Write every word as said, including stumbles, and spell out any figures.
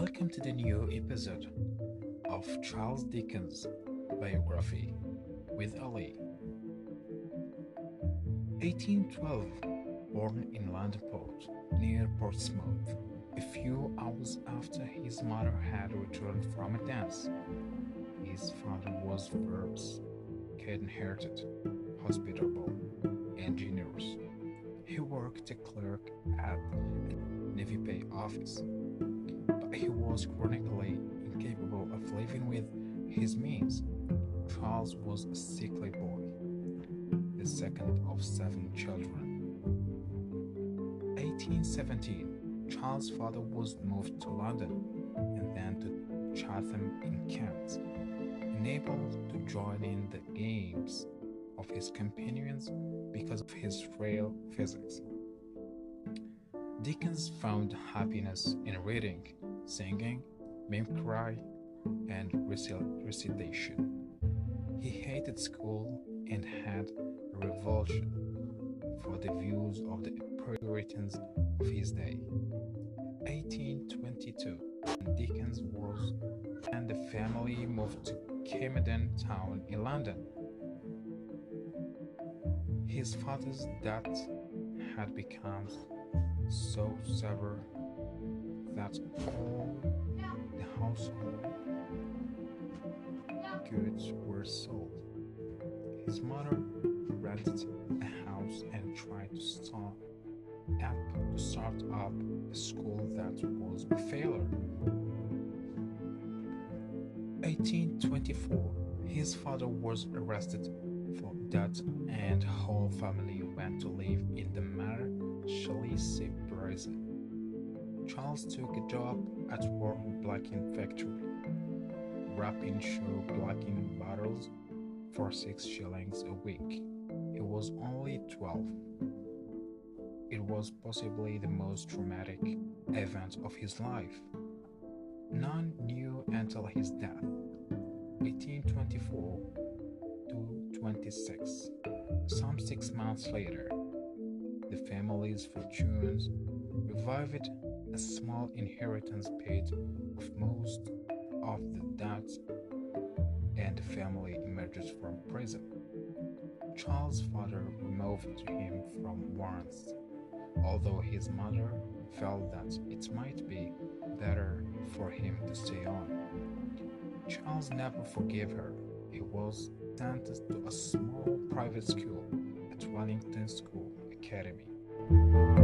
Welcome to the new episode of Charles Dickens Biography with Ali. eighteen twelve, born in Landport, near Portsmouth, a few hours after his mother had returned from a dance. His father was verbose, kind-hearted, hospitable, and generous. He worked a clerk at a Navy Pay office. He was chronically incapable of living with his means. Charles was a sickly boy, the second of seven children. eighteen seventeen, Charles' father was moved to London and then to Chatham in Kent, unable to join in the games of his companions because of his frail physics. Dickens found happiness in reading, singing, mimicry, and recitation. He hated school and had a revulsion for the views of the Puritans of his day. eighteen twenty-two, Dickens was and the family moved to Camden Town in London. His father's death had become so severe that all the household goods were sold. His mother rented a house and tried to start up, to start up a school that was a failure. eighteen twenty-four, his father was arrested for debt and whole family went to live in the Marshalsea prison. Charles took a job at World Blacking Factory, wrapping shoe blacking bottles for six shillings a week. He was only twelve. It was possibly the most traumatic event of his life. None knew until his death, eighteen twenty-four to twenty-six. Some six months later, the family's fortunes revived. A small inheritance paid off most of the debts, and the family emerges from prison. Charles' father removed him from once, although his mother felt that it might be better for him to stay on. Charles never forgave her. He was sentenced to a small private school at Wellington School Academy.